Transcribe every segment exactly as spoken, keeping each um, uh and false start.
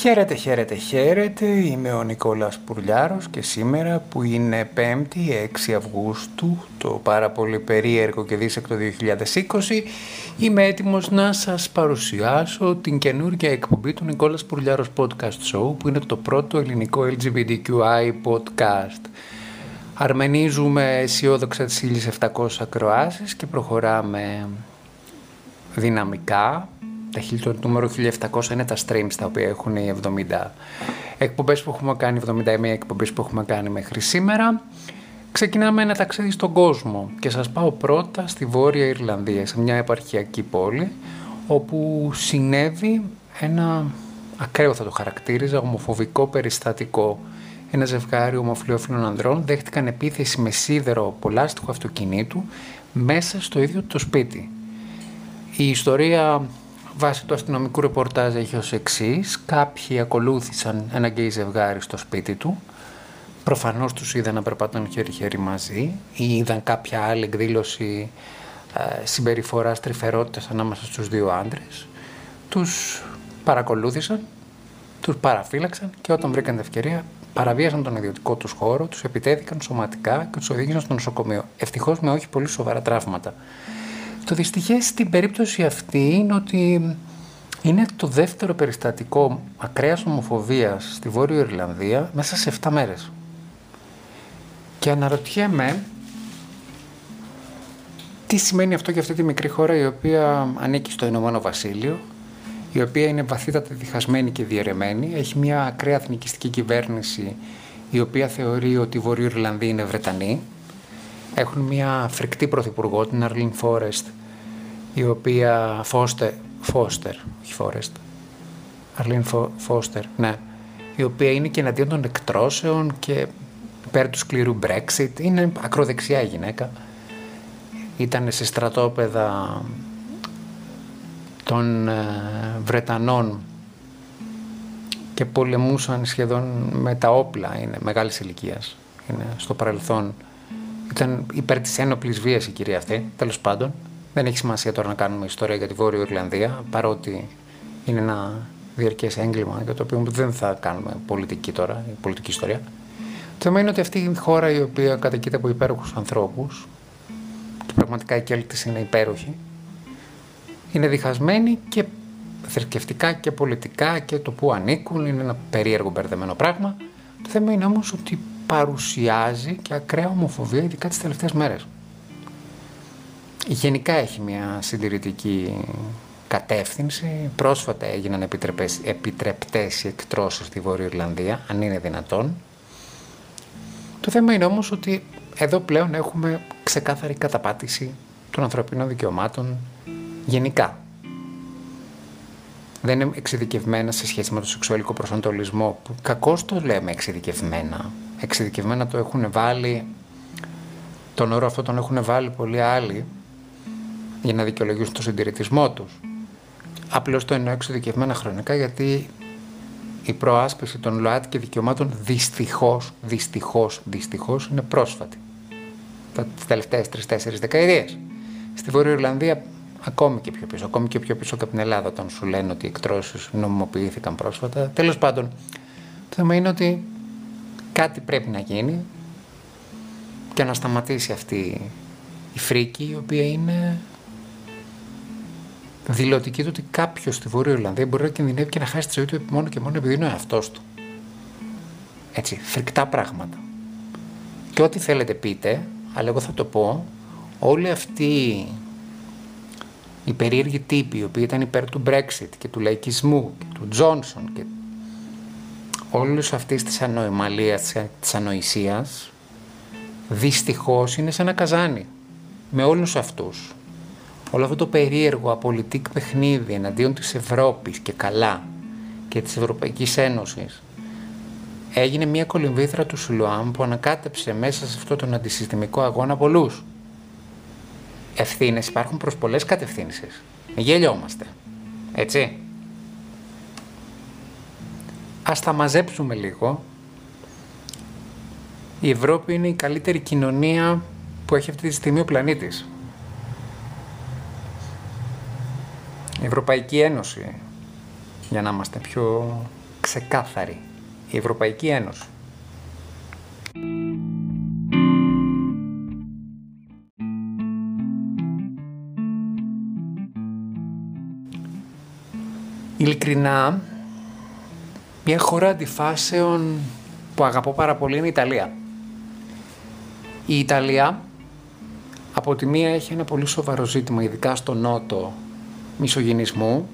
Χαίρετε, χαίρετε, χαίρετε. Είμαι ο Νικόλας Πουρλιάρος και σήμερα που είναι πέμπτη, έξι Αυγούστου, το πάρα πολύ περίεργο και δύσεκτο δύο χιλιάδες είκοσι, είμαι έτοιμος να σας παρουσιάσω την καινούργια εκπομπή του Νικόλας Πουρλιάρος Podcast Show, που είναι το πρώτο ελληνικό ελ τζι μπι τι κιου άι podcast. Αρμενίζουμε αισιόδοξα τις χίλιες επτακόσιες ακροάσεις και προχωράμε δυναμικά. Τα χίλια, το νούμερο χίλια επτακόσια είναι τα streams τα οποία έχουν οι εβδομήντα εκπομπές που έχουμε κάνει, εβδομήντα μία εκπομπές που έχουμε κάνει μέχρι σήμερα. Ξεκινάμε ένα ταξίδι στον κόσμο και σας πάω πρώτα στη Βόρεια Ιρλανδία, σε μια επαρχιακή πόλη, όπου συνέβη ένα ακραίο, θα το χαρακτήριζα, ομοφοβικό περιστατικό. Ένα ζευγάρι ομοφυλόφιλων ανδρών δέχτηκαν επίθεση με σίδερο πολλάστιχου αυτοκινήτου μέσα στο ίδιο το σπίτι. Η ιστορία, βάσει του αστυνομικού ρεπορτάζ, έχει ως εξής. Κάποιοι ακολούθησαν ένα γκέι ζευγάρι στο σπίτι του. Προφανώς τους είδαν να περπατούν χέρι-χέρι μαζί, ή είδαν κάποια άλλη εκδήλωση ε, συμπεριφοράς τρυφερότητας ανάμεσα στους δύο άντρες. Τους παρακολούθησαν, τους παραφύλαξαν και όταν βρήκαν την ευκαιρία παραβίασαν τον ιδιωτικό τους χώρο, τους επιτέθηκαν σωματικά και τους οδήγησαν στο νοσοκομείο. Ευτυχώς με όχι πολύ σοβαρά τραύματα. Το δυστυχές στην περίπτωση αυτή είναι ότι είναι το δεύτερο περιστατικό ακραίας ομοφοβίας στη Βόρεια Ιρλανδία μέσα σε επτά μέρες. Και αναρωτιέμαι τι σημαίνει αυτό για αυτή τη μικρή χώρα, η οποία ανήκει στο Ηνωμένο Βασίλειο, η οποία είναι βαθύτατα διχασμένη και διαιρεμένη, έχει μια ακραία εθνικιστική κυβέρνηση η οποία θεωρεί ότι οι Βόρειοι Ιρλανδοί είναι Βρετανοί. Έχουν μια φρικτή πρωθυπουργό, την Arlene Forest, η οποία... Foster, Foster, όχι Forest. Arlene Fo... Foster, ναι. Η οποία είναι και εναντίον των εκτρώσεων και υπέρ του σκληρού Brexit. Είναι ακροδεξιά η γυναίκα. Ήταν σε στρατόπεδα των Βρετανών και πολεμούσαν σχεδόν με τα όπλα. Είναι μεγάλης ηλικίας. Είναι στο παρελθόν. Ήταν υπέρ της ένοπλης βίας η κυρία αυτή, τέλος πάντων. Δεν έχει σημασία τώρα να κάνουμε ιστορία για τη Βόρεια Ιρλανδία, παρότι είναι ένα διαρκές έγκλημα για το οποίο δεν θα κάνουμε πολιτική τώρα, πολιτική ιστορία. Το θέμα είναι ότι αυτή η χώρα, η οποία κατοικείται από υπέροχους ανθρώπους, και πραγματικά οι Κέλτες είναι υπέροχοι, είναι διχασμένη και θρησκευτικά και πολιτικά και το που ανήκουν είναι ένα περίεργο μπερδεμένο πράγμα. Το θέμα είναι όμως ότι παρουσιάζει και ακραία ομοφοβία, ειδικά τις τελευταίες μέρες. Γενικά έχει μια συντηρητική κατεύθυνση. Πρόσφατα έγιναν επιτρεπτές οι εκτρώσεις στη Βόρεια Ιρλανδία, αν είναι δυνατόν. Το θέμα είναι όμως ότι εδώ πλέον έχουμε ξεκάθαρη καταπάτηση των ανθρωπίνων δικαιωμάτων γενικά. Δεν είναι εξειδικευμένα σε σχέση με το σεξουαλικό προσανατολισμό, που κακώς το λέμε εξειδικευμένα. Εξειδικευμένα το έχουν βάλει, τον όρο αυτό τον έχουν βάλει πολλοί άλλοι για να δικαιολογήσουν τον συντηρητισμό τους. Απλώς το εννοώ εξειδικευμένα χρονικά, γιατί η προάσπιση των ΛΟΑΤΚΙ δικαιωμάτων δυστυχώς, δυστυχώς, δυστυχώς είναι πρόσφατη. Τα τελευταίες τρεις-τέσσερις δεκαετίες. Στη Βόρεια Ιρλανδία ακόμη και πιο πίσω, ακόμη και πιο πίσω και από την Ελλάδα, όταν σου λένε ότι οι εκτρώσεις νομιμοποιήθηκαν πρόσφατα. Τέλος πάντων, το θέμα είναι ότι κάτι πρέπει να γίνει και να σταματήσει αυτή η φρίκη, η οποία είναι δηλωτική του ότι κάποιος στη Βόρεια Ιρλανδία μπορεί να κινδυνεύει και να χάσει τη ζωή του μόνο και μόνο επειδή είναι ο εαυτός του. Έτσι, φρικτά πράγματα. Και ό,τι θέλετε πείτε, αλλά εγώ θα το πω, όλοι αυτοί οι περίεργοι τύποι, οι οποίοι ήταν υπέρ του Brexit και του λαϊκισμού και του Τζόνσον και όλους αυτής της ανοημαλίας, της ανοησίας, δυστυχώς είναι σαν ένα καζάνι με όλους αυτούς. Όλο αυτό το περίεργο απολυτικ παιχνίδι εναντίον της Ευρώπης και καλά και της Ευρωπαϊκής Ένωσης έγινε μια κολυμβήθρα του Σιλοάμ που ανακάτεψε μέσα σε αυτόν τον αντισυστημικό αγώνα πολλούς. Ευθύνες υπάρχουν προς πολλές κατευθύνσεις. Μην γελιόμαστε. Έτσι. Ας τα μαζέψουμε λίγο. Η Ευρώπη είναι η καλύτερη κοινωνία που έχει αυτή τη στιγμή ο πλανήτης. Η Ευρωπαϊκή Ένωση, για να είμαστε πιο ξεκάθαρη η Ευρωπαϊκή Ένωση. Ειλικρινά, μια χώρα αντιφάσεων που αγαπώ πάρα πολύ είναι η Ιταλία. Η Ιταλία, από τη μία, έχει ένα πολύ σοβαρό ζήτημα, ειδικά στο νότο, μισογενισμού,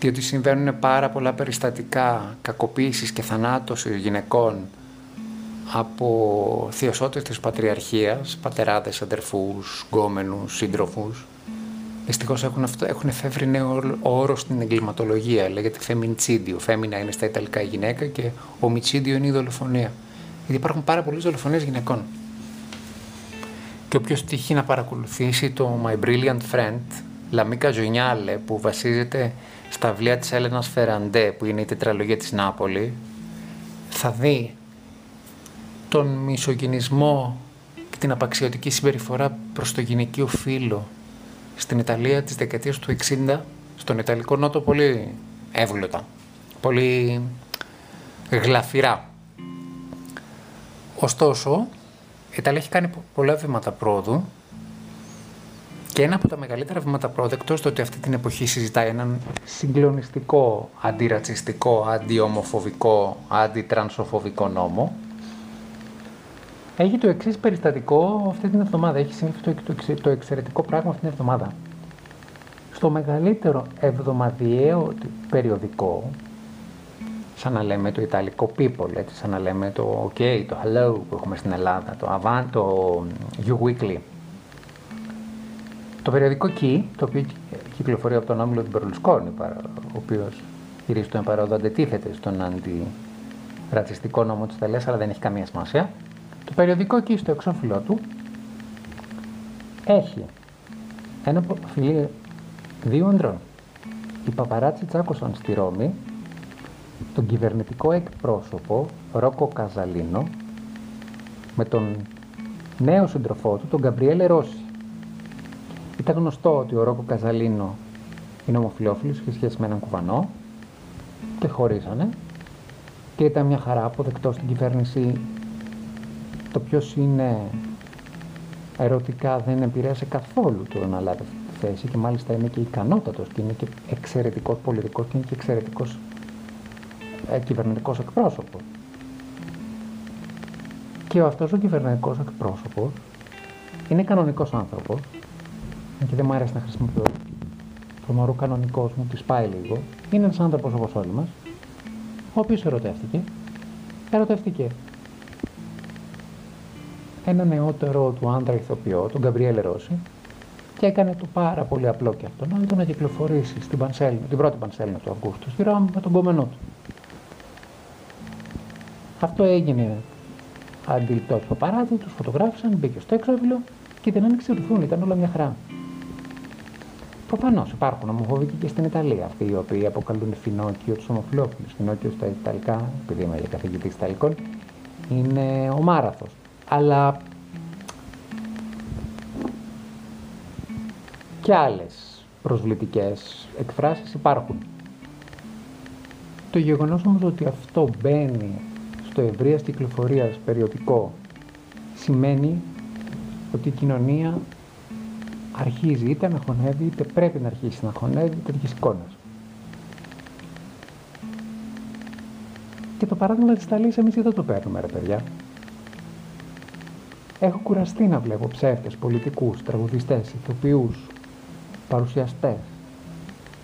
διότι συμβαίνουν πάρα πολλά περιστατικά κακοποίησης και θανάτωση γυναικών από θειοσότες της πατριαρχίας, πατεράδες, αδερφούς, γκόμενους, σύντροφους. Δυστυχώς έχουν, έχουν εφεύρει νέο όρο στην εγκληματολογία, λέγεται φεμιντσίδιο. Φέμινα είναι στα ιταλικά η γυναίκα και ομιτσίδιο είναι η δολοφονία. Γιατί υπάρχουν πάρα πολλές δολοφονίες γυναικών. Και όποιος τύχει να παρακολουθήσει το My Brilliant Friend, La Mia Geniale, που βασίζεται στα βιβλία της Έλενας Φεραντέ, που είναι η τετραλογία της Νάπολη, θα δει τον μισογενισμό και την απαξιωτική συμπεριφορά προς το γυναικείο φύλο στην Ιταλία της δεκαετίας του εξήντα, στον Ιταλικό Νότο, πολύ εύγλωτα, πολύ γλαφυρά. Ωστόσο, η Ιταλία έχει κάνει πολλά βήματα πρόοδου και ένα από τα μεγαλύτερα βήματα πρόοδου, εκτός το ότι αυτή την εποχή συζητάει έναν συγκλονιστικό, αντιρατσιστικό, αντιομοφοβικό, αντιτρανσοφοβικό νόμο, έχει το εξής περιστατικό αυτή την εβδομάδα. Έχει συμβεί το εξαιρετικό πράγμα αυτή την εβδομάδα. Στο μεγαλύτερο εβδομαδιαίο περιοδικό, σαν να λέμε το Ιταλικό People, έτσι, σαν να λέμε το OK, το Hello που έχουμε στην Ελλάδα, το Avant, το You Weekly. Το περιοδικό εκεί, το οποίο κυκλοφορεί από τον όμιλο του Μπερλουσκόνη, ο οποίος γυρίζει στον παρόδο αντιτίθεται στον αντιρατσιστικό νόμο της Ιταλίας, αλλά δεν έχει καμία σημασία. Το περιοδικό εκεί στο εξώφυλλο του έχει ένα φιλί δύο ανδρών. Οι παπαράτσι τσάκωσαν στη Ρώμη τον κυβερνητικό εκπρόσωπο Ρόκο Καζαλίνο με τον νέο συντροφό του, τον Γκαμπριέλε Ρόσι. Ήταν γνωστό ότι ο Ρόκο Καζαλίνο είναι ομοφυλόφιλος και σχέση με έναν κουβανό και χωρίσανε και ήταν μια χαρά αποδεκτό στην κυβέρνηση. Το ποιος είναι ερωτικά δεν επηρέασε καθόλου το να λάβει αυτή τη θέση και μάλιστα είναι και ικανότατος και είναι και εξαιρετικός πολιτικός και είναι και εξαιρετικός ε, κυβερνητικός εκπρόσωπος. Και ο αυτός ο κυβερνητικός εκπρόσωπος είναι κανονικός άνθρωπος, και δεν μου αρέσει να χρησιμοποιώ το μωρό κανονικός μου, τη σπάει λίγο, είναι ένας άνθρωπος όπως όλοι μας, ο οποίος ερωτεύτηκε, ερωτεύτηκε. ένα νεότερο του άντρα ηθοποιό, τον Γκαμπριέλε Ρόσι, και έκανε το πάρα πολύ απλό και αυτό, να τον κυκλοφορήσει στην πανσέλινο, την πρώτη πανσέλινο του Αυγούστου, στη Ρώμη με τον κόμενό του. Αυτό έγινε αντιληπτό του παπαράτσι, τους φωτογράφησαν, μπήκε στο εξώφυλλο και δεν άνοιξε ρουθούνη, ήταν όλα μια χαρά. Προφανώς υπάρχουν ομοφοβικοί και στην Ιταλία, αυτοί οι οποίοι αποκαλούν φινόκιο τους ομοφυλόφιλους. Φινόκιο στα Ιταλικά, επειδή είμαι καθηγητής Ιταλικών, είναι ο Μάραθος. Αλλά και άλλες προσβλητικές εκφράσεις υπάρχουν. Το γεγονός όμως ότι αυτό μπαίνει στο ευρείας κυκλοφορίας περιοδικό σημαίνει ότι η κοινωνία αρχίζει είτε να χωνεύει, είτε πρέπει να αρχίσει να χωνεύει τέτοιες εικόνες. Και το παράδειγμα της Ιταλίας εμείς εδώ το παίρνουμε, ρε παιδιά. Έχω κουραστεί να βλέπω ψεύτες, πολιτικούς, τραγουδιστές, ηθοποιούς, παρουσιαστές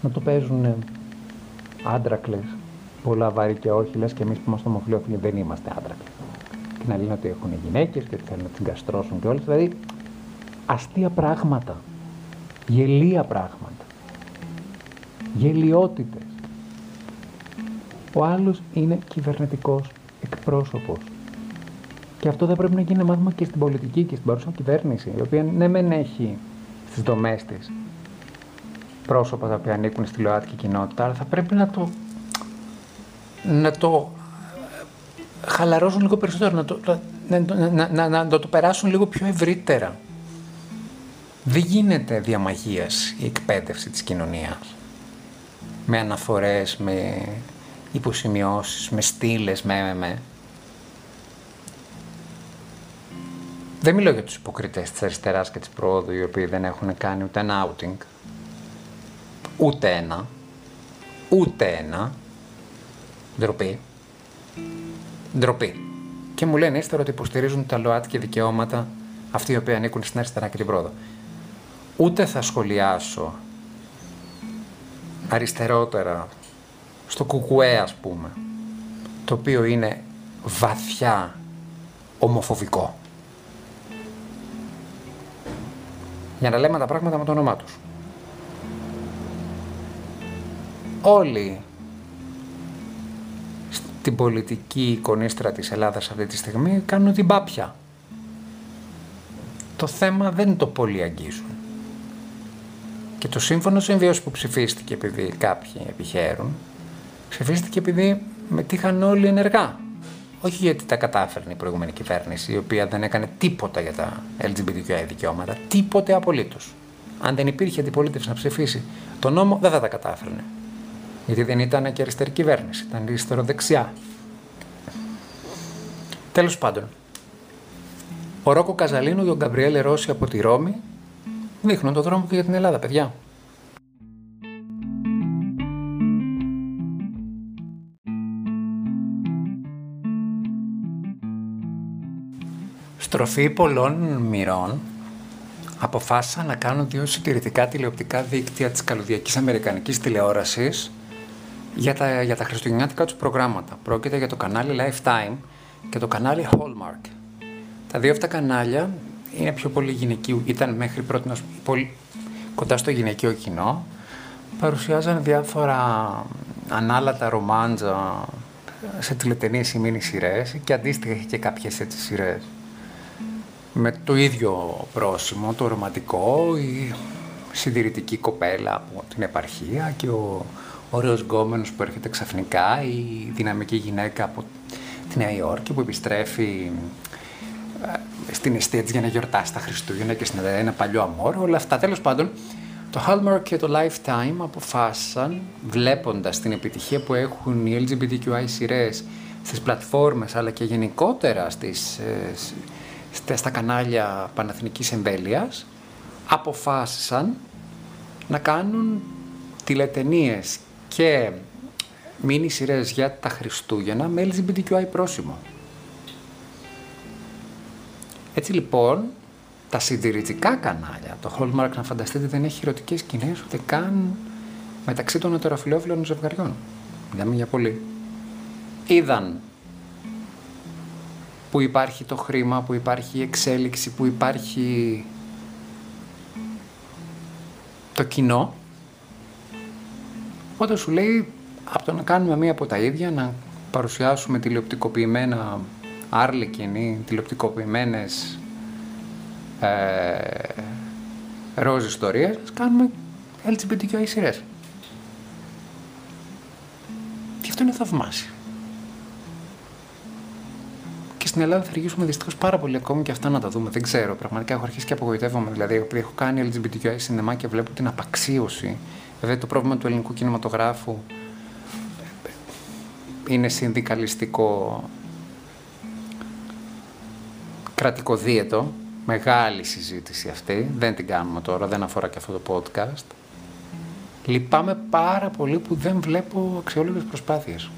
να το παίζουν άντρακλες, πολλά βαρύ και όχι, λες και εμείς που είμαστε ομοφυλόφιλοι δεν είμαστε άντρακλες. Και να λένε ότι έχουν γυναίκες και ότι θέλουν να τις γκαστρώσουν και όλες, δηλαδή αστεία πράγματα, γελία πράγματα, γελιότητες. Ο άλλος είναι κυβερνητικός εκπρόσωπος. Και αυτό θα πρέπει να γίνει μάθημα και στην πολιτική και στην παρούσα κυβέρνηση, η οποία ναι μεν έχει στις δομές της πρόσωπα τα οποία ανήκουν στη ΛΟΑΤΚΙ κοινότητα, αλλά θα πρέπει να το, να το χαλαρώσουν λίγο περισσότερο, να το, να, να, να, να το περάσουν λίγο πιο ευρύτερα. Δεν γίνεται διαμαγείας η εκπαίδευση της κοινωνίας, με αναφορές, με υποσημειώσεις, με στήλες, με, με, με. Δεν μιλώ για τους υποκριτές της αριστεράς και της προόδου, οι οποίοι δεν έχουν κάνει ούτε ένα outing. Ούτε ένα. Ούτε ένα. Ντροπή. Ντροπή. Και μου λένε ύστερα ότι υποστηρίζουν τα ΛΟΑΤ και δικαιώματα αυτοί οι οποίοι ανήκουν στην αριστερά και την πρόοδο. Ούτε θα σχολιάσω αριστερότερα στο κουκουέ, ας πούμε, το οποίο είναι βαθιά ομοφοβικό. Για να λέμε τα πράγματα με το όνομά τους. Όλοι στην πολιτική εικονίστρα της Ελλάδας αυτή τη στιγμή κάνουν την πάπια. Το θέμα δεν το πολύ αγγίζουν. Και το σύμφωνο συμβίωσης που ψηφίστηκε επειδή κάποιοι επιχαίρουν, ψηφίστηκε επειδή μετήχαν όλοι ενεργά. Όχι γιατί τα κατάφερνε η προηγούμενη κυβέρνηση, η οποία δεν έκανε τίποτα για τα ελ τζι μπι τι κιου άι δικαιώματα, τίποτε απολύτως. Αν δεν υπήρχε αντιπολίτευση να ψηφίσει τον νόμο, δεν θα τα κατάφερνε. Γιατί δεν ήταν και αριστερή κυβέρνηση, ήταν αριστεροδεξιά. Τέλος πάντων, ο Ρόκο Καζαλίνο και ο Γκαμπριέλε Ρώσι από τη Ρώμη δείχνουν τον δρόμο και για την Ελλάδα, παιδιά. Στροφή πολλών μοιρών αποφάσισαν να κάνουν δύο συντηρητικά τηλεοπτικά δίκτυα της καλωδιακής αμερικανικής τηλεόρασης για τα, για τα χριστουγεννιάτικα τους προγράμματα. Πρόκειται για το κανάλι Lifetime και το κανάλι Hallmark. Τα δύο αυτά κανάλια είναι πιο πολύ γυναικείο, ήταν μέχρι πρώτη πολύ κοντά στο γυναικείο κοινό. Παρουσιάζαν διάφορα ανάλατα ρομάντζα σε τηλετενίες ή μίνι σειρές και αντίστοιχα είχε και κάποιες έτσι σειρές. Με το ίδιο πρόσημο, το ρομαντικό, η συντηρητική κοπέλα από την επαρχία και ο ωραίος γκόμενος που έρχεται ξαφνικά, η δυναμική γυναίκα από τη Νέα Υόρκη που επιστρέφει στην εστία της για να γιορτάσει τα Χριστούγεννα και στην ένα παλιό αμόρ, όλα αυτά. Τέλος πάντων, το Hallmark και το Lifetime αποφάσισαν, βλέποντας την επιτυχία που έχουν οι ελ τζι μπι τι κιου άι σειρές στις πλατφόρμες, αλλά και γενικότερα στις... στα κανάλια πανεθνικής εμβέλειας, αποφάσισαν να κάνουν τηλετενίες και μίνι σειρές για τα Χριστούγεννα με ελ τζι μπι τι κιου άι πρόσημο. Έτσι λοιπόν, τα συντηρητικά κανάλια, το Hallmark να φανταστείτε δεν έχει ερωτικές σκηνές ούτε καν μεταξύ των ετεροφιλόφιλων ζευγαριών. Μιλάμε για πολύ. Είδαν που υπάρχει το χρήμα, που υπάρχει η εξέλιξη, που υπάρχει το κοινό. Οπότε σου λέει, από το να κάνουμε μία από τα ίδια, να παρουσιάσουμε τηλεοπτικοποιημένα άρλικιν ή τηλεοπτικοποιημένες ε, ροζ ιστορίες, κάνουμε ελ τζι μπι τι κιου άι σειρές. Και αυτό είναι θαυμάσιο. Στην Ελλάδα θα αργήσουμε δυστυχώς πάρα πολύ ακόμη και αυτά να τα δούμε. Δεν ξέρω. Πραγματικά έχω αρχίσει και απογοητεύομαι. Δηλαδή, επειδή έχω κάνει ελ τζι μπι τι κιου άι σινεμά και βλέπω την απαξίωση. Βέβαια, το πρόβλημα του ελληνικού κινηματογράφου είναι συνδικαλιστικό, κρατικοδίαιτο. Μεγάλη συζήτηση αυτή. Δεν την κάνουμε τώρα. Δεν αφορά και αυτό το podcast. Λυπάμαι πάρα πολύ που δεν βλέπω αξιόλογες προσπάθειες.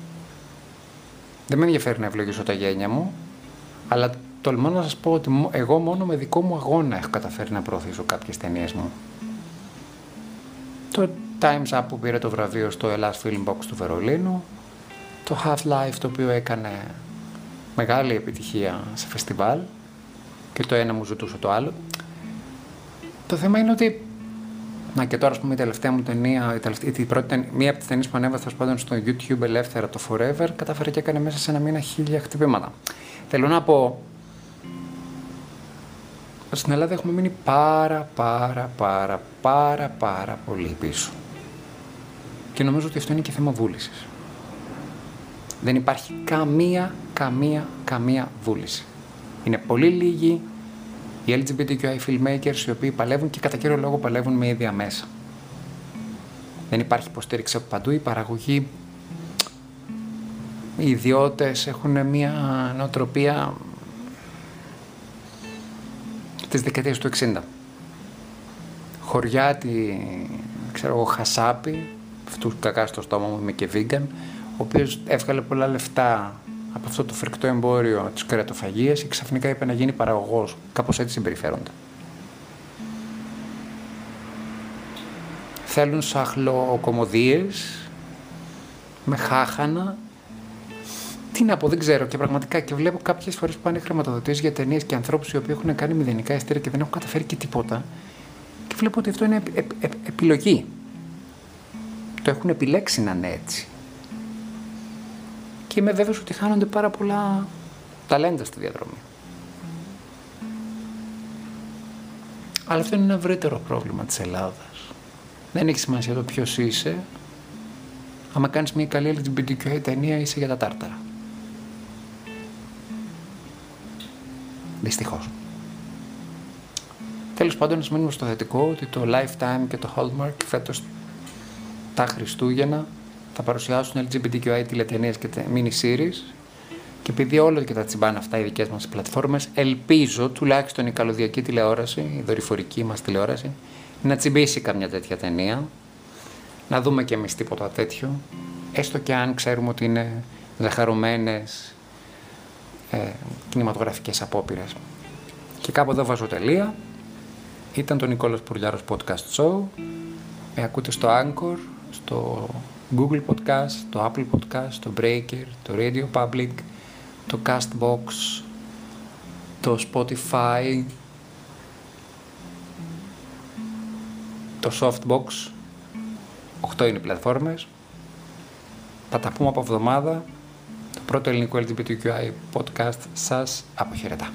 Δεν με ενδιαφέρει να ευλογήσω τα γένια μου. Αλλά τολμώ να σας πω ότι εγώ μόνο με δικό μου αγώνα έχω καταφέρει να προωθήσω κάποιες ταινίες μου. Το Time's Up που πήρε το βραβείο στο Ελλάς Film Box του Βερολίνου, το Half-Life το οποίο έκανε μεγάλη επιτυχία σε φεστιβάλ και το ένα μου ζητούσε το άλλο. Το θέμα είναι ότι, να και τώρα ας πούμε η τελευταία μου ταινία, η τελευταία, η πρώτη, μία από τις ταινίες που ανέβαθα πάντων στο YouTube ελεύθερα, το Forever, κατάφερε και έκανε μέσα σε ένα μήνα χίλια χτυπήματα. Θέλω να πω, στην Ελλάδα έχουμε μείνει πάρα πάρα πάρα πάρα πάρα πολύ πίσω. Και νομίζω ότι αυτό είναι και θέμα βούλησης. Δεν υπάρχει καμία, καμία, καμία βούληση. Είναι πολύ λίγοι οι ελ τζι μπι τι κιου άι filmmakers οι οποίοι παλεύουν και κατά κύριο λόγο παλεύουν με ίδια μέσα. Δεν υπάρχει υποστήριξη από παντού, η παραγωγή οι ιδιώτες έχουν μια νοοτροπία της δεκαετίας του εξήντα. Χωριάτη, ξέρω εγώ, χασάπι, αυτούς κακά στο στόμα μου, είμαι και βίγκαν, ο οποίος έβγαλε πολλά λεφτά από αυτό το φρικτό εμπόριο της κρεατοφαγίας και ξαφνικά είπε να γίνει παραγωγός. Κάπως έτσι συμπεριφέρονται. Θέλουν σαχλοκομωδίες, με χάχανα. Τι να πω, δεν ξέρω. Και πραγματικά και βλέπω κάποιες φορές που πάνε χρηματοδοτήσεις για ταινίες και ανθρώπους οι οποίοι έχουν κάνει μηδενικά εστία και δεν έχουν καταφέρει και τίποτα. Και βλέπω ότι αυτό είναι επ, επ, επ, επιλογή. Το έχουν επιλέξει να είναι έτσι. Και είμαι βέβαιος ότι χάνονται πάρα πολλά ταλέντα στη διαδρομή. Αλλά αυτό είναι ένα ευρύτερο πρόβλημα της Ελλάδας. Δεν έχει σημασία το ποιος είσαι. Άμα κάνεις μια καλή ελ τζι μπι τι κιου άι ταινία, είσαι για τα τάρταρα. Δυστυχώς. Τέλος πάντων, να μείνουμε στο θετικό ότι το Lifetime και το Hallmark φέτος τα Χριστούγεννα θα παρουσιάσουν ελ τζι μπι τι κιου άι τηλεταινίες και mini-series και επειδή όλο και τα τσιμπάνε αυτά οι δικές μας πλατφόρμες, ελπίζω τουλάχιστον η καλωδιακή τηλεόραση, η δορυφορική μας τηλεόραση, να τσιμπήσει καμιά τέτοια ταινία, να δούμε κι εμείς τίποτα τέτοιο, έστω και αν ξέρουμε ότι είναι ζαχαρωμένες ε, κινηματογραφικές απόπειρες. Και κάπου εδώ βάζω τελεία. Ήταν το Νικόλας Πουρλιάρος Podcast Show. Με ακούτε στο Anchor, στο Google Podcast, το Apple Podcast, το Breaker, το Radio Public, το Castbox, το Spotify, το Softbox. Οκτώ είναι οι πλατφόρμες. Θα τα πούμε από εβδομάδα. Το πρώτο ελληνικό ελ τζι μπι τι κιου άι podcast σας αποχαιρετά.